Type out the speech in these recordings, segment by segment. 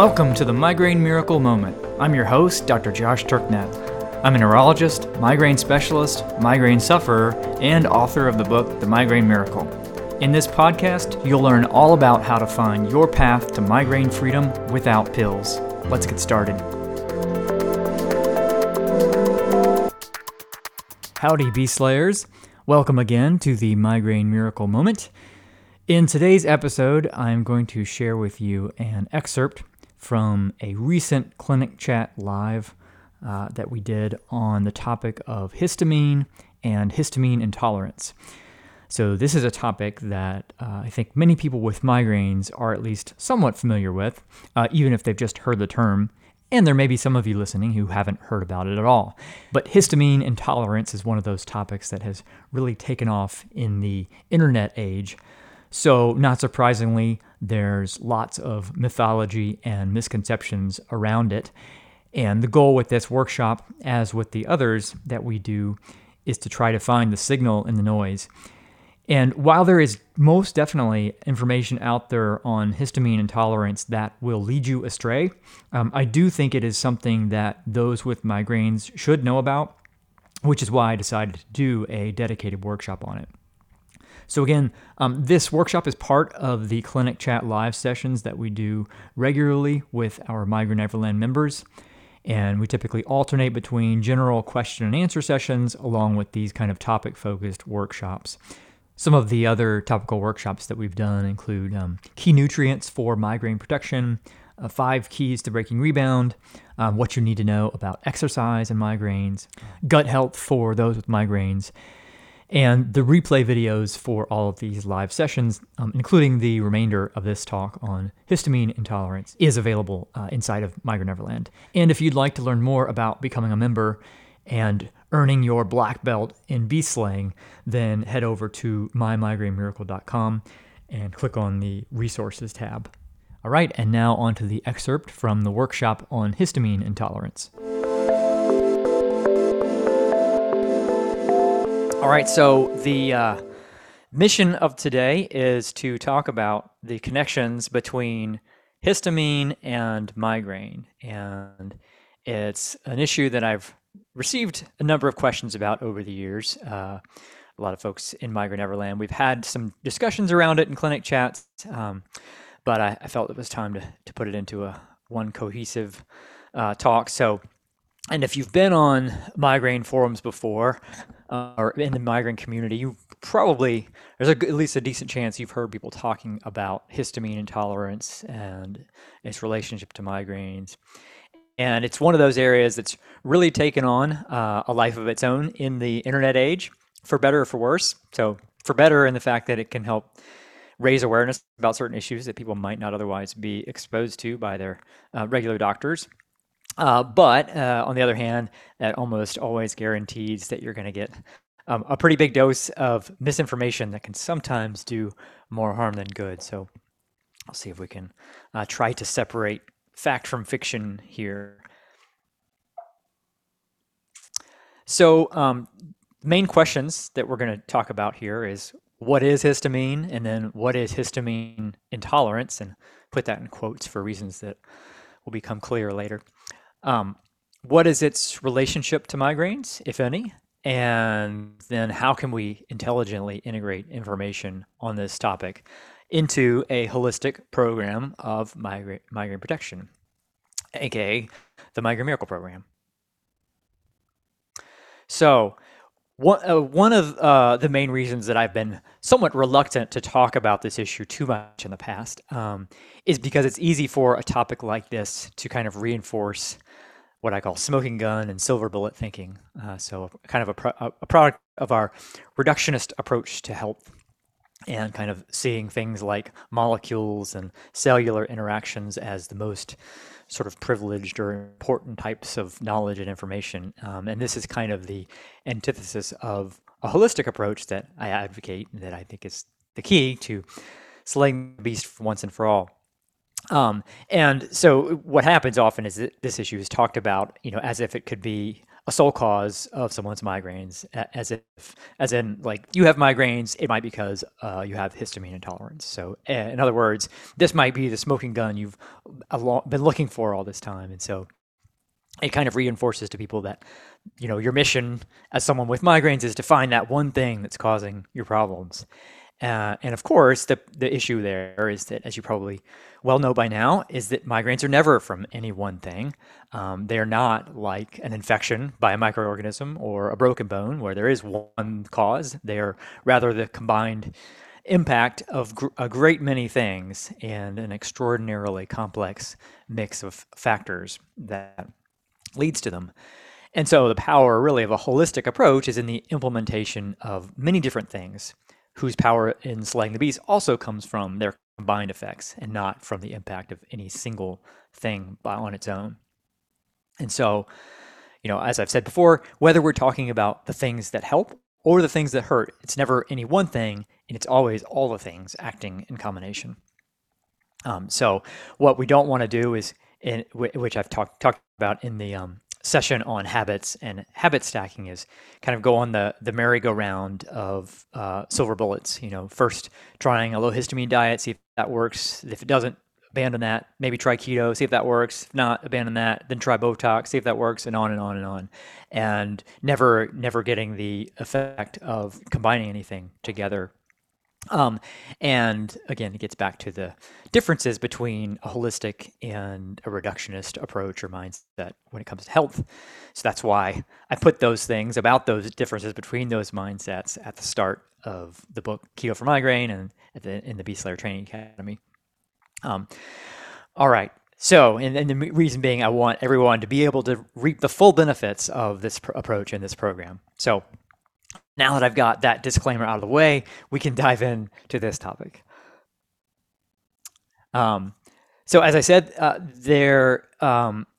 Welcome to the Migraine Miracle Moment. I'm your host, Dr. Josh Turknett. I'm a neurologist, migraine specialist, migraine sufferer, and author of the book, The Migraine Miracle. In this podcast, you'll learn all about how to find your path to migraine freedom without pills. Let's get started. Howdy, Beast Slayers. Welcome again to the Migraine Miracle Moment. In today's episode, I'm going to share with you an excerpt from a recent Clinic Chat Live that we did on the topic of histamine and histamine intolerance. So this is a topic that I think many people with migraines are at least somewhat familiar with, even if they've just heard the term. And there may be some of you listening who haven't heard about it at all. But histamine intolerance is one of those topics that has really taken off in the internet age. So not surprisingly, there's lots of mythology and misconceptions around it. And the goal with this workshop, as with the others that we do, is to try to find the signal in the noise. And while there is most definitely information out there on histamine intolerance that will lead you astray, I do think it is something that those with migraines should know about, which is why I decided to do a dedicated workshop on it. So again, this workshop is part of the Clinic Chat Live sessions that we do regularly with our Migrai-Neverland members, and we typically alternate between general question and answer sessions along with these kind of topic-focused workshops. Some of the other topical workshops that we've done include key nutrients for migraine protection, 5 keys to breaking rebound, what you need to know about exercise and migraines, gut health for those with migraines, and the replay videos for all of these live sessions, including the remainder of this talk on histamine intolerance, is available inside of Migrai-Neverland. And if you'd like to learn more about becoming a member and earning your black belt in beast slaying, then head over to mymigrainemiracle.com and click on the resources tab. All right, and now onto the excerpt from the workshop on histamine intolerance. All right, so the mission of today is to talk about the connections between histamine and migraine. And it's an issue that I've received a number of questions about over the years. A lot of folks in Migrai-Neverland, we've had some discussions around it in clinic chats, but I felt it was time to put it into one cohesive talk. So, and if you've been on migraine forums before, or in the migraine community, you probably, at least a decent chance you've heard people talking about histamine intolerance and its relationship to migraines. And it's one of those areas that's really taken on a life of its own in the internet age, for better or for worse. So for better in the fact that it can help raise awareness about certain issues that people might not otherwise be exposed to by their regular doctors. But on the other hand, that almost always guarantees that you're going to get a pretty big dose of misinformation that can sometimes do more harm than good. So I'll see if we can try to separate fact from fiction here. So main questions that we're going to talk about here is, what is histamine? And then what is histamine intolerance? And put that in quotes for reasons that will become clear later. What is its relationship to migraines, if any? And then how can we intelligently integrate information on this topic into a holistic program of migraine protection, aka the Migraine Miracle Program? So one of the main reasons that I've been somewhat reluctant to talk about this issue too much in the past is because it's easy for a topic like this to kind of reinforce what I call smoking gun and silver bullet thinking. So kind of a product of our reductionist approach to health, and kind of seeing things like molecules and cellular interactions as the most sort of privileged or important types of knowledge and information. And this is kind of the antithesis of a holistic approach that I advocate, that I think is the key to slaying the beast once and for all. And so what happens often is that this issue is talked about, as if it could be a sole cause of someone's migraines, as in like you have migraines, it might be because you have histamine intolerance. So in other words, this might be the smoking gun you've been looking for all this time. And so it kind of reinforces to people that, you know, your mission as someone with migraines is to find that one thing that's causing your problems. And of course, the issue there is that, as you probably well know by now, is that migraines are never from any one thing. They are not like an infection by a microorganism or a broken bone where there is one cause. They are rather the combined impact of a great many things and an extraordinarily complex mix of factors that leads to them. And so the power really of a holistic approach is in the implementation of many different things, whose power in slaying the beast also comes from their combined effects and not from the impact of any single thing on its own. And so, you know, as I've said before, whether we're talking about the things that help or the things that hurt, it's never any one thing, and it's always all the things acting in combination. So what we don't want to do is, which I've talked about in the session on habits and habit stacking, is kind of go on the merry-go-round of silver bullets. You know, first trying a low histamine diet, see if that works. If it doesn't, abandon that. Maybe try keto, see if that works. If not, abandon that. Then try Botox, see if that works, and on and on and on. And never getting the effect of combining anything together. And again, it gets back to the differences between a holistic and a reductionist approach or mindset when it comes to health. So that's why I put those things about those differences between those mindsets at the start of the book Keto for Migraine and in the Beast Slayer Training Academy. All right. So, and the reason being, I want everyone to be able to reap the full benefits of this approach and this program. So now that I've got that disclaimer out of the way, we can dive into this topic. So as I said, the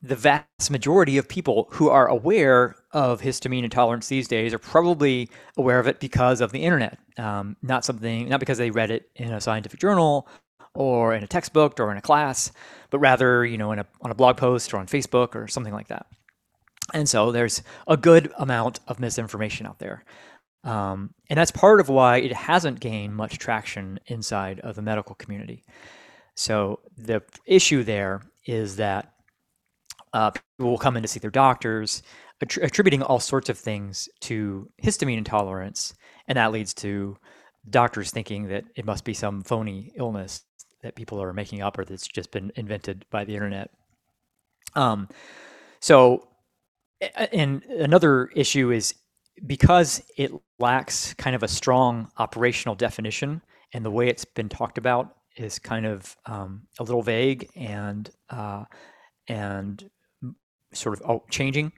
vast majority of people who are aware of histamine intolerance these days are probably aware of it because of the internet, not because they read it in a scientific journal or in a textbook or in a class, but rather, you know, on a blog post or on Facebook or something like that. And so there's a good amount of misinformation out there. And that's part of why it hasn't gained much traction inside of the medical community. So the issue there is that people will come in to see their doctors, attributing all sorts of things to histamine intolerance, and that leads to doctors thinking that it must be some phony illness that people are making up or that's just been invented by the internet. And another issue is because it lacks kind of a strong operational definition, and the way it's been talked about is kind of a little vague and sort of changing.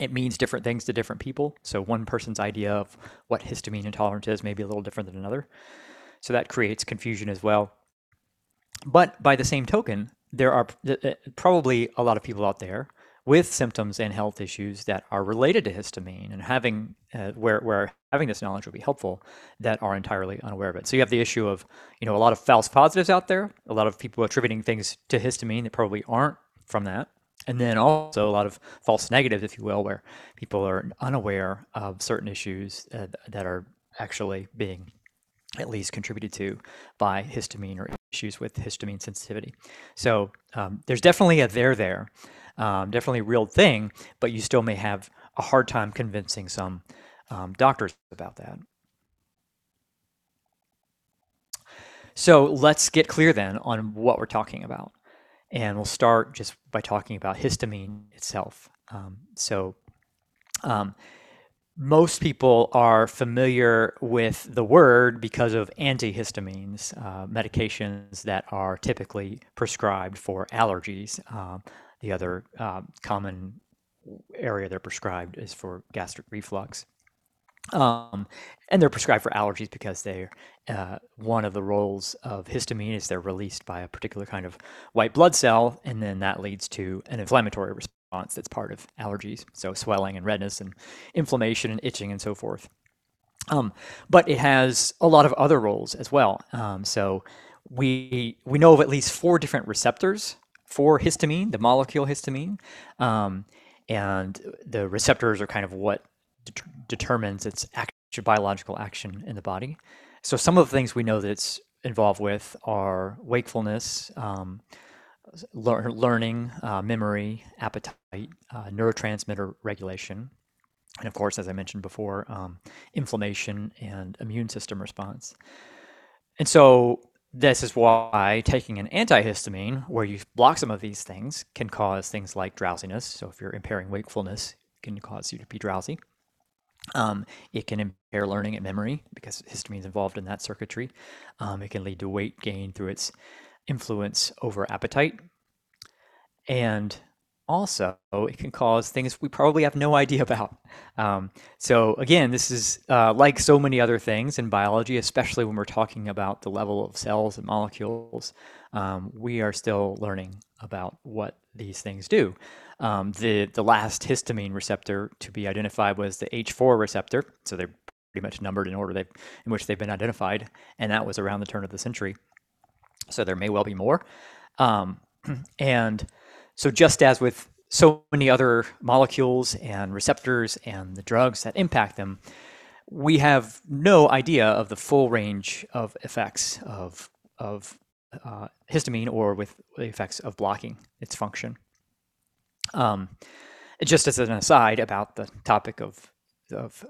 It means different things to different people. So one person's idea of what histamine intolerance is may be a little different than another. So that creates confusion as well. But by the same token, there are probably a lot of people out there with symptoms and health issues that are related to histamine, and having where having this knowledge would be helpful, that are entirely unaware of it. So you have the issue of, you know, a lot of false positives out there, a lot of people attributing things to histamine that probably aren't from that, and then also a lot of false negatives, if you will, where people are unaware of certain issues that are actually being at least contributed to by histamine or issues with histamine sensitivity. So there's definitely a there. Definitely a real thing, but you still may have a hard time convincing some doctors about that. So let's get clear then on what we're talking about. And we'll start just by talking about histamine itself. Most people are familiar with the word because of antihistamines, medications that are typically prescribed for allergies. The other common area they're prescribed is for gastric reflux. And they're prescribed for allergies because they're one of the roles of histamine is they're released by a particular kind of white blood cell, and then that leads to an inflammatory response that's part of allergies, so swelling and redness and inflammation and itching and so forth. But it has a lot of other roles as well. So we know of at least 4 different receptors for histamine, the molecule histamine, And the receptors are kind of what determines its action, biological action in the body. So some of the things we know that it's involved with are wakefulness, learning, memory, appetite, neurotransmitter regulation, and of course, as I mentioned before, inflammation and immune system response. And so this is why taking an antihistamine where you block some of these things can cause things like drowsiness. So if you're impairing wakefulness, it can cause you to be drowsy. It can impair learning and memory because histamine is involved in that circuitry. It can lead to weight gain through its influence over appetite. And also, it can cause things we probably have no idea about. So again, this is like so many other things in biology, especially when we're talking about the level of cells and molecules, we are still learning about what these things do. The last histamine receptor to be identified was the H4 receptor. So they're pretty much numbered in order in which they've been identified. And that was around the turn of the century. So there may well be more. So just as with so many other molecules and receptors and the drugs that impact them, we have no idea of the full range of effects of histamine or with the effects of blocking its function. Just as an aside about the topic of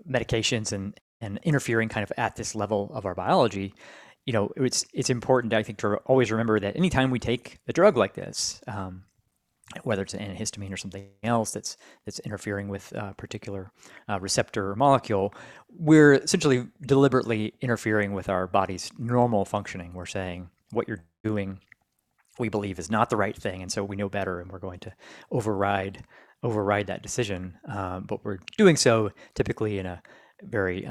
medications and interfering kind of at this level of our biology, you know, it's important, I think, to always remember that anytime we take a drug like this, whether it's an antihistamine or something else that's interfering with a particular receptor or molecule, we're essentially deliberately interfering with our body's normal functioning. We're saying what you're doing, we believe, is not the right thing, and so we know better, and we're going to override that decision. But we're doing so typically in a very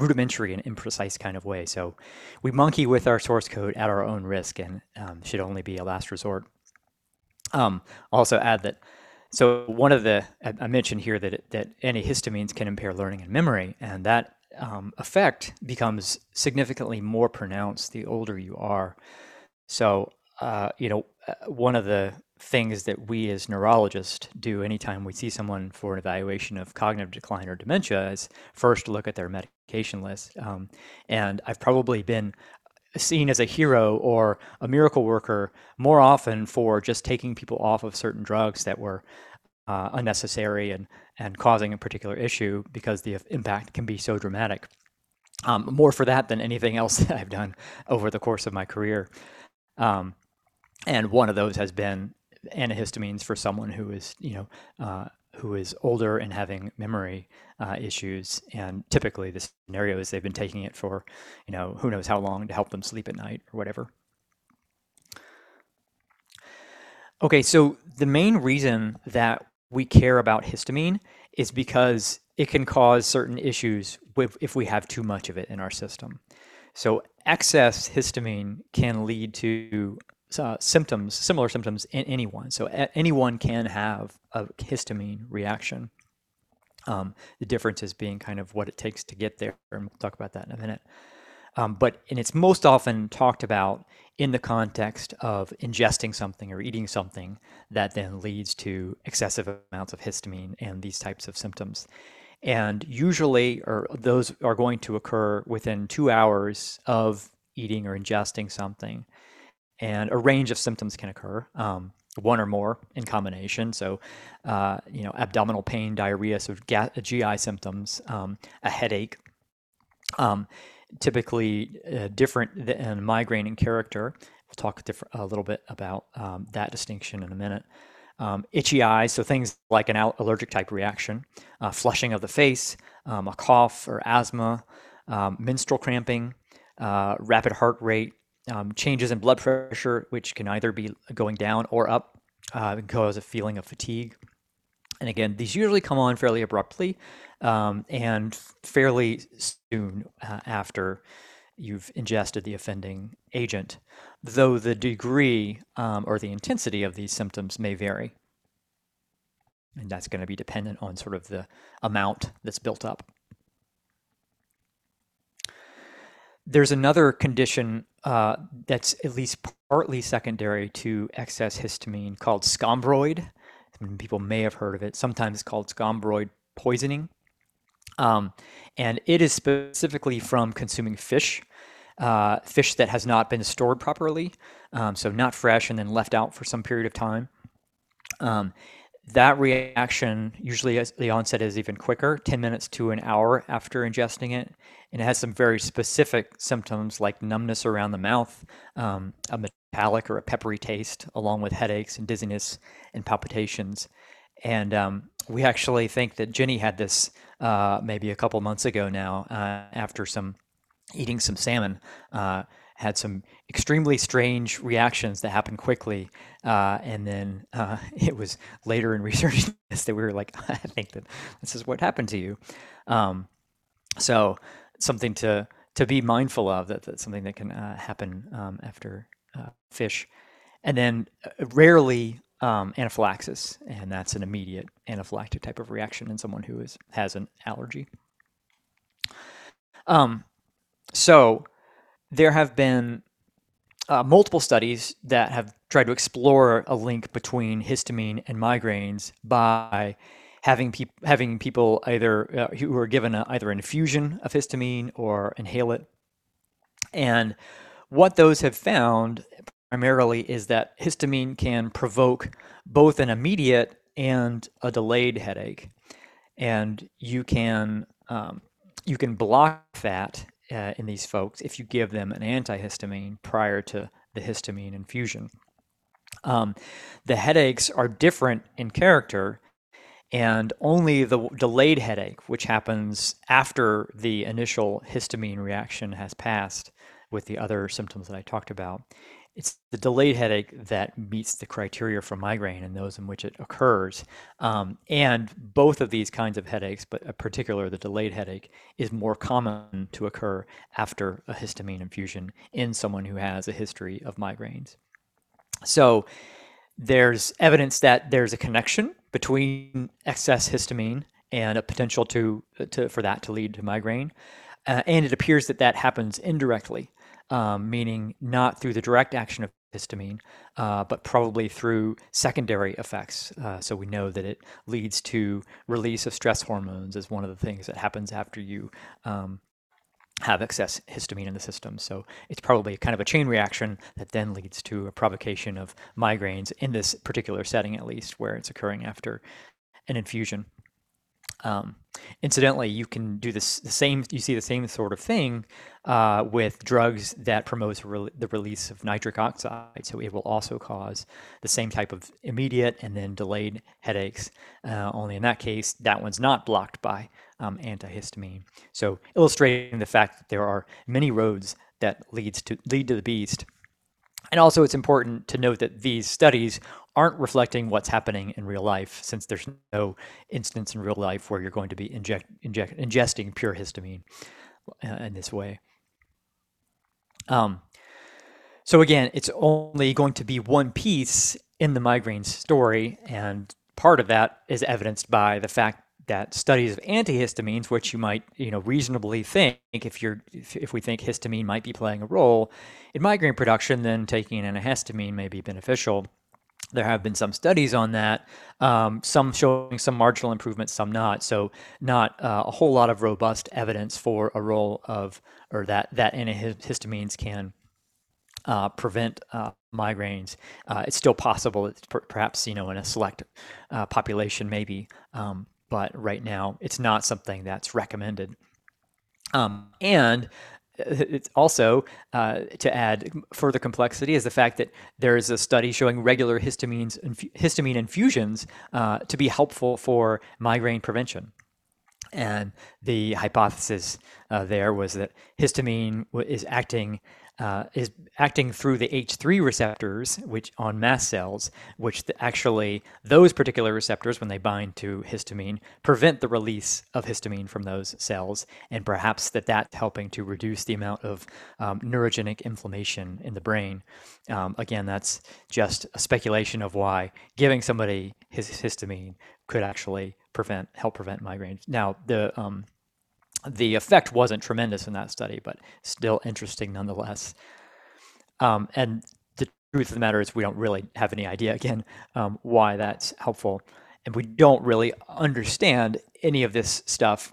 rudimentary and imprecise kind of way. So we monkey with our source code at our own risk, and should only be a last resort. Also add that, so one of the, I mentioned here that antihistamines can impair learning and memory, and that effect becomes significantly more pronounced the older you are. So, you know, one of the things that we as neurologists do anytime we see someone for an evaluation of cognitive decline or dementia is first look at their medication list. And I've probably been seen as a hero or a miracle worker more often for just taking people off of certain drugs that were unnecessary and causing a particular issue, because the impact can be so dramatic. More for that than anything else that I've done over the course of my career. And one of those has been antihistamines for someone who is, you know, who is older and having memory issues. And typically the scenario is they've been taking it for, you know, who knows how long to help them sleep at night or whatever. Okay, so the main reason that we care about histamine is because it can cause certain issues if we have too much of it in our system. So excess histamine can lead to symptoms, similar symptoms in anyone. So anyone can have a histamine reaction. The difference is being kind of what it takes to get there, and we'll talk about that in a minute. But it's most often talked about in the context of ingesting something or eating something that then leads to excessive amounts of histamine and these types of symptoms. And usually, or those are going to occur within 2 hours of eating or ingesting something. And a range of symptoms can occur, one or more in combination. So, you know, abdominal pain, diarrhea, so GI symptoms, a headache, typically different than migraine in character. We'll talk a little bit about that distinction in a minute. Itchy eyes, so things like an allergic type reaction, flushing of the face, a cough or asthma, menstrual cramping, rapid heart rate, changes in blood pressure, which can either be going down or up, and cause a feeling of fatigue. And again, these usually come on fairly abruptly and fairly soon after you've ingested the offending agent, though the degree or the intensity of these symptoms may vary. And that's going to be dependent on sort of the amount that's built up. There's another condition that's at least partly secondary to excess histamine called scombroid. People may have heard of it. Sometimes it's called scombroid poisoning. And it is specifically from consuming fish, fish that has not been stored properly. So not fresh and then left out for some period of time. That reaction, usually the onset is even quicker, 10 minutes to an hour after ingesting it. And it has some very specific symptoms like numbness around the mouth, a metallic or a peppery taste, along with headaches and dizziness and palpitations. And we actually think that Jenny had this maybe a couple months ago now after eating some salmon, had some extremely strange reactions that happened quickly. And then it was later in researching this that we were like, I think that this is what happened to you. So something to be mindful of, that's something that can happen after fish. And then rarely anaphylaxis, and that's an immediate anaphylactic type of reaction in someone who has an allergy. So there have been multiple studies that have tried to explore a link between histamine and migraines by having people either who are given either an infusion of histamine or inhale it. And what those have found primarily is that histamine can provoke both an immediate and a delayed headache. And you can block that in these folks if you give them an antihistamine prior to the histamine infusion. The headaches are different in character, and only the delayed headache, which happens after the initial histamine reaction has passed with the other symptoms that I talked about, it's the delayed headache that meets the criteria for migraine and those in which it occurs. And both of these kinds of headaches, but in particular the delayed headache, is more common to occur after a histamine infusion in someone who has a history of migraines. So there's evidence that there's a connection between excess histamine and a potential for that to lead to migraine. And it appears that happens indirectly. Meaning not through the direct action of histamine, but probably through secondary effects. So we know that it leads to release of stress hormones as one of the things that happens after you have excess histamine in the system. So it's probably kind of a chain reaction that then leads to a provocation of migraines in this particular setting, at least, where it's occurring after an infusion. Incidentally, you can do the same sort of thing with drugs that promotes the release of nitric oxide. So it will also cause the same type of immediate and then delayed headaches. Only in that case, that one's not blocked by antihistamine. So illustrating the fact that there are many roads that lead to the beast. And also, it's important to note that these studies aren't reflecting what's happening in real life, since there's no instance in real life where you're going to be ingesting pure histamine in this way. So again, it's only going to be one piece in the migraine story, and part of that is evidenced by the fact that studies of antihistamines, which you might, reasonably think, if we think histamine might be playing a role in migraine production, then taking an antihistamine may be beneficial. There have been some studies on that, some showing some marginal improvements, some not. So not a whole lot of robust evidence for a role of, or that antihistamines can prevent migraines. It's still possible. It's perhaps, in a select population, maybe. But right now, it's not something that's recommended. And it's also, to add further complexity, is the fact that there is a study showing regular histamine infusions to be helpful for migraine prevention. And the hypothesis there was that histamine is acting through the H3 receptors, which on mast cells, which actually those particular receptors, when they bind to histamine, prevent the release of histamine from those cells, and perhaps that's helping to reduce the amount of neurogenic inflammation in the brain. Again, that's just a speculation of why giving somebody his histamine could actually help prevent migraines. Now, the effect wasn't tremendous in that study, but still interesting nonetheless. And the truth of the matter is we don't really have any idea, again, why that's helpful. And we don't really understand any of this stuff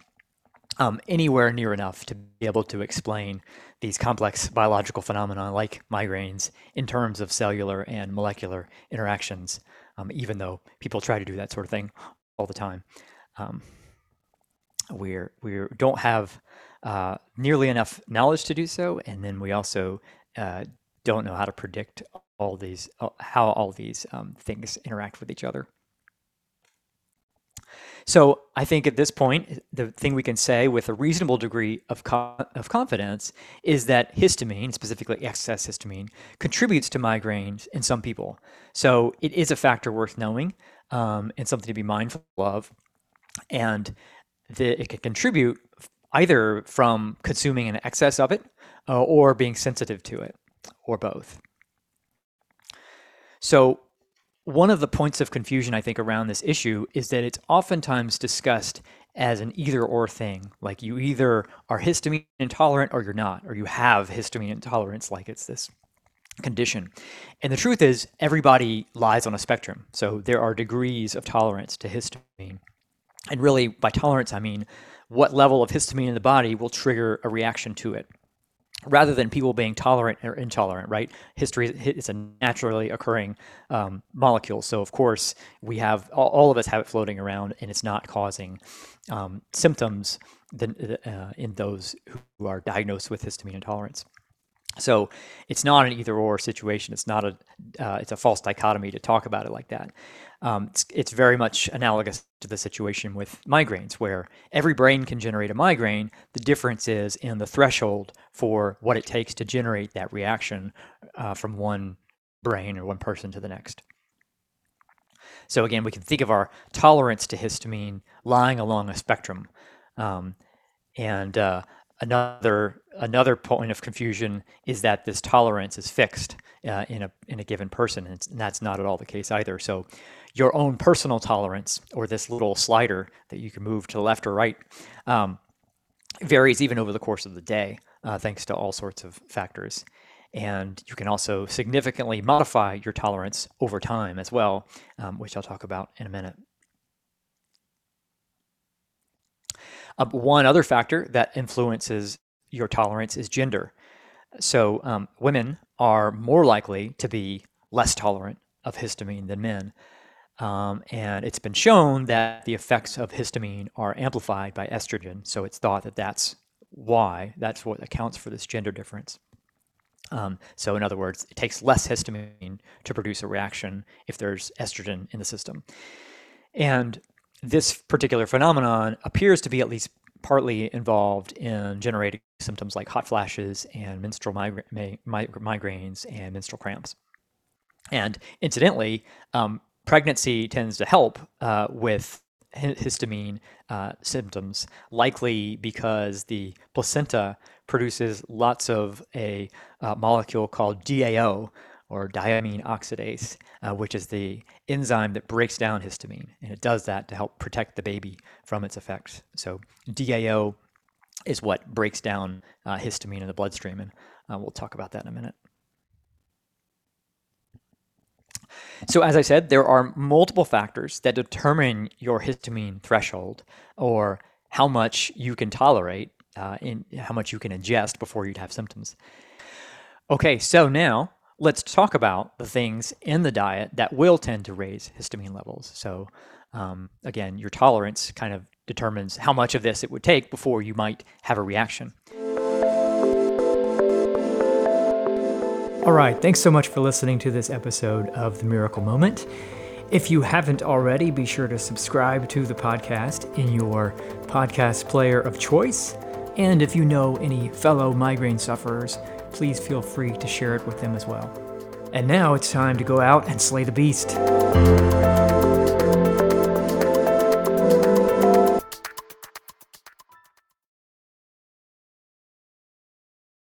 anywhere near enough to be able to explain these complex biological phenomena like migraines in terms of cellular and molecular interactions, even though people try to do that sort of thing all the time. We don't have nearly enough knowledge to do so, and then we also don't know how to predict all these, how all these things interact with each other. So I think at this point, the thing we can say with a reasonable degree of confidence is that histamine, specifically excess histamine, contributes to migraines in some people. So it is a factor worth knowing and something to be mindful of. And it can contribute either from consuming an excess of it or being sensitive to it, or both. So one of the points of confusion, I think, around this issue is that it's oftentimes discussed as an either-or thing, like you either are histamine intolerant or you're not, or you have histamine intolerance, like it's this condition. And the truth is, everybody lies on a spectrum. So there are degrees of tolerance to histamine. And really, by tolerance, I mean what level of histamine in the body will trigger a reaction to it, rather than people being tolerant or intolerant, right? It's a naturally occurring molecule. So of course, we have, all of us have it floating around, and it's not causing symptoms in those who are diagnosed with histamine intolerance. So it's not an either-or situation. It's not a, it's a false dichotomy to talk about it like that. It's very much analogous to the situation with migraines, where every brain can generate a migraine. The difference is in the threshold for what it takes to generate that reaction from one brain or one person to the next. So again, we can think of our tolerance to histamine lying along a spectrum. Another point of confusion is that this tolerance is fixed in a given person, and that's not at all the case either. So your own personal tolerance, or this little slider that you can move to the left or right, varies even over the course of the day, thanks to all sorts of factors. And you can also significantly modify your tolerance over time as well, which I'll talk about in a minute. One other factor that influences your tolerance is gender. So women are more likely to be less tolerant of histamine than men. And it's been shown that the effects of histamine are amplified by estrogen. So it's thought that that's why, that's what accounts for this gender difference. So in other words, it takes less histamine to produce a reaction if there's estrogen in the system. And this particular phenomenon appears to be at least partly involved in generating symptoms like hot flashes and menstrual migraines and menstrual cramps. And incidentally, pregnancy tends to help with histamine symptoms, likely because the placenta produces lots of a molecule called DAO, or diamine oxidase, which is the enzyme that breaks down histamine. And it does that to help protect the baby from its effects. So DAO is what breaks down histamine in the bloodstream, and we'll talk about that in a minute. So as I said, there are multiple factors that determine your histamine threshold, or how much you can tolerate and how much you can ingest before you'd have symptoms. Okay, so now, let's talk about the things in the diet that will tend to raise histamine levels. So again, your tolerance kind of determines how much of this it would take before you might have a reaction. All right, thanks so much for listening to this episode of The Miracle Moment. If you haven't already, be sure to subscribe to the podcast in your podcast player of choice. And if you know any fellow migraine sufferers, please feel free to share it with them as well. And now it's time to go out and slay the beast.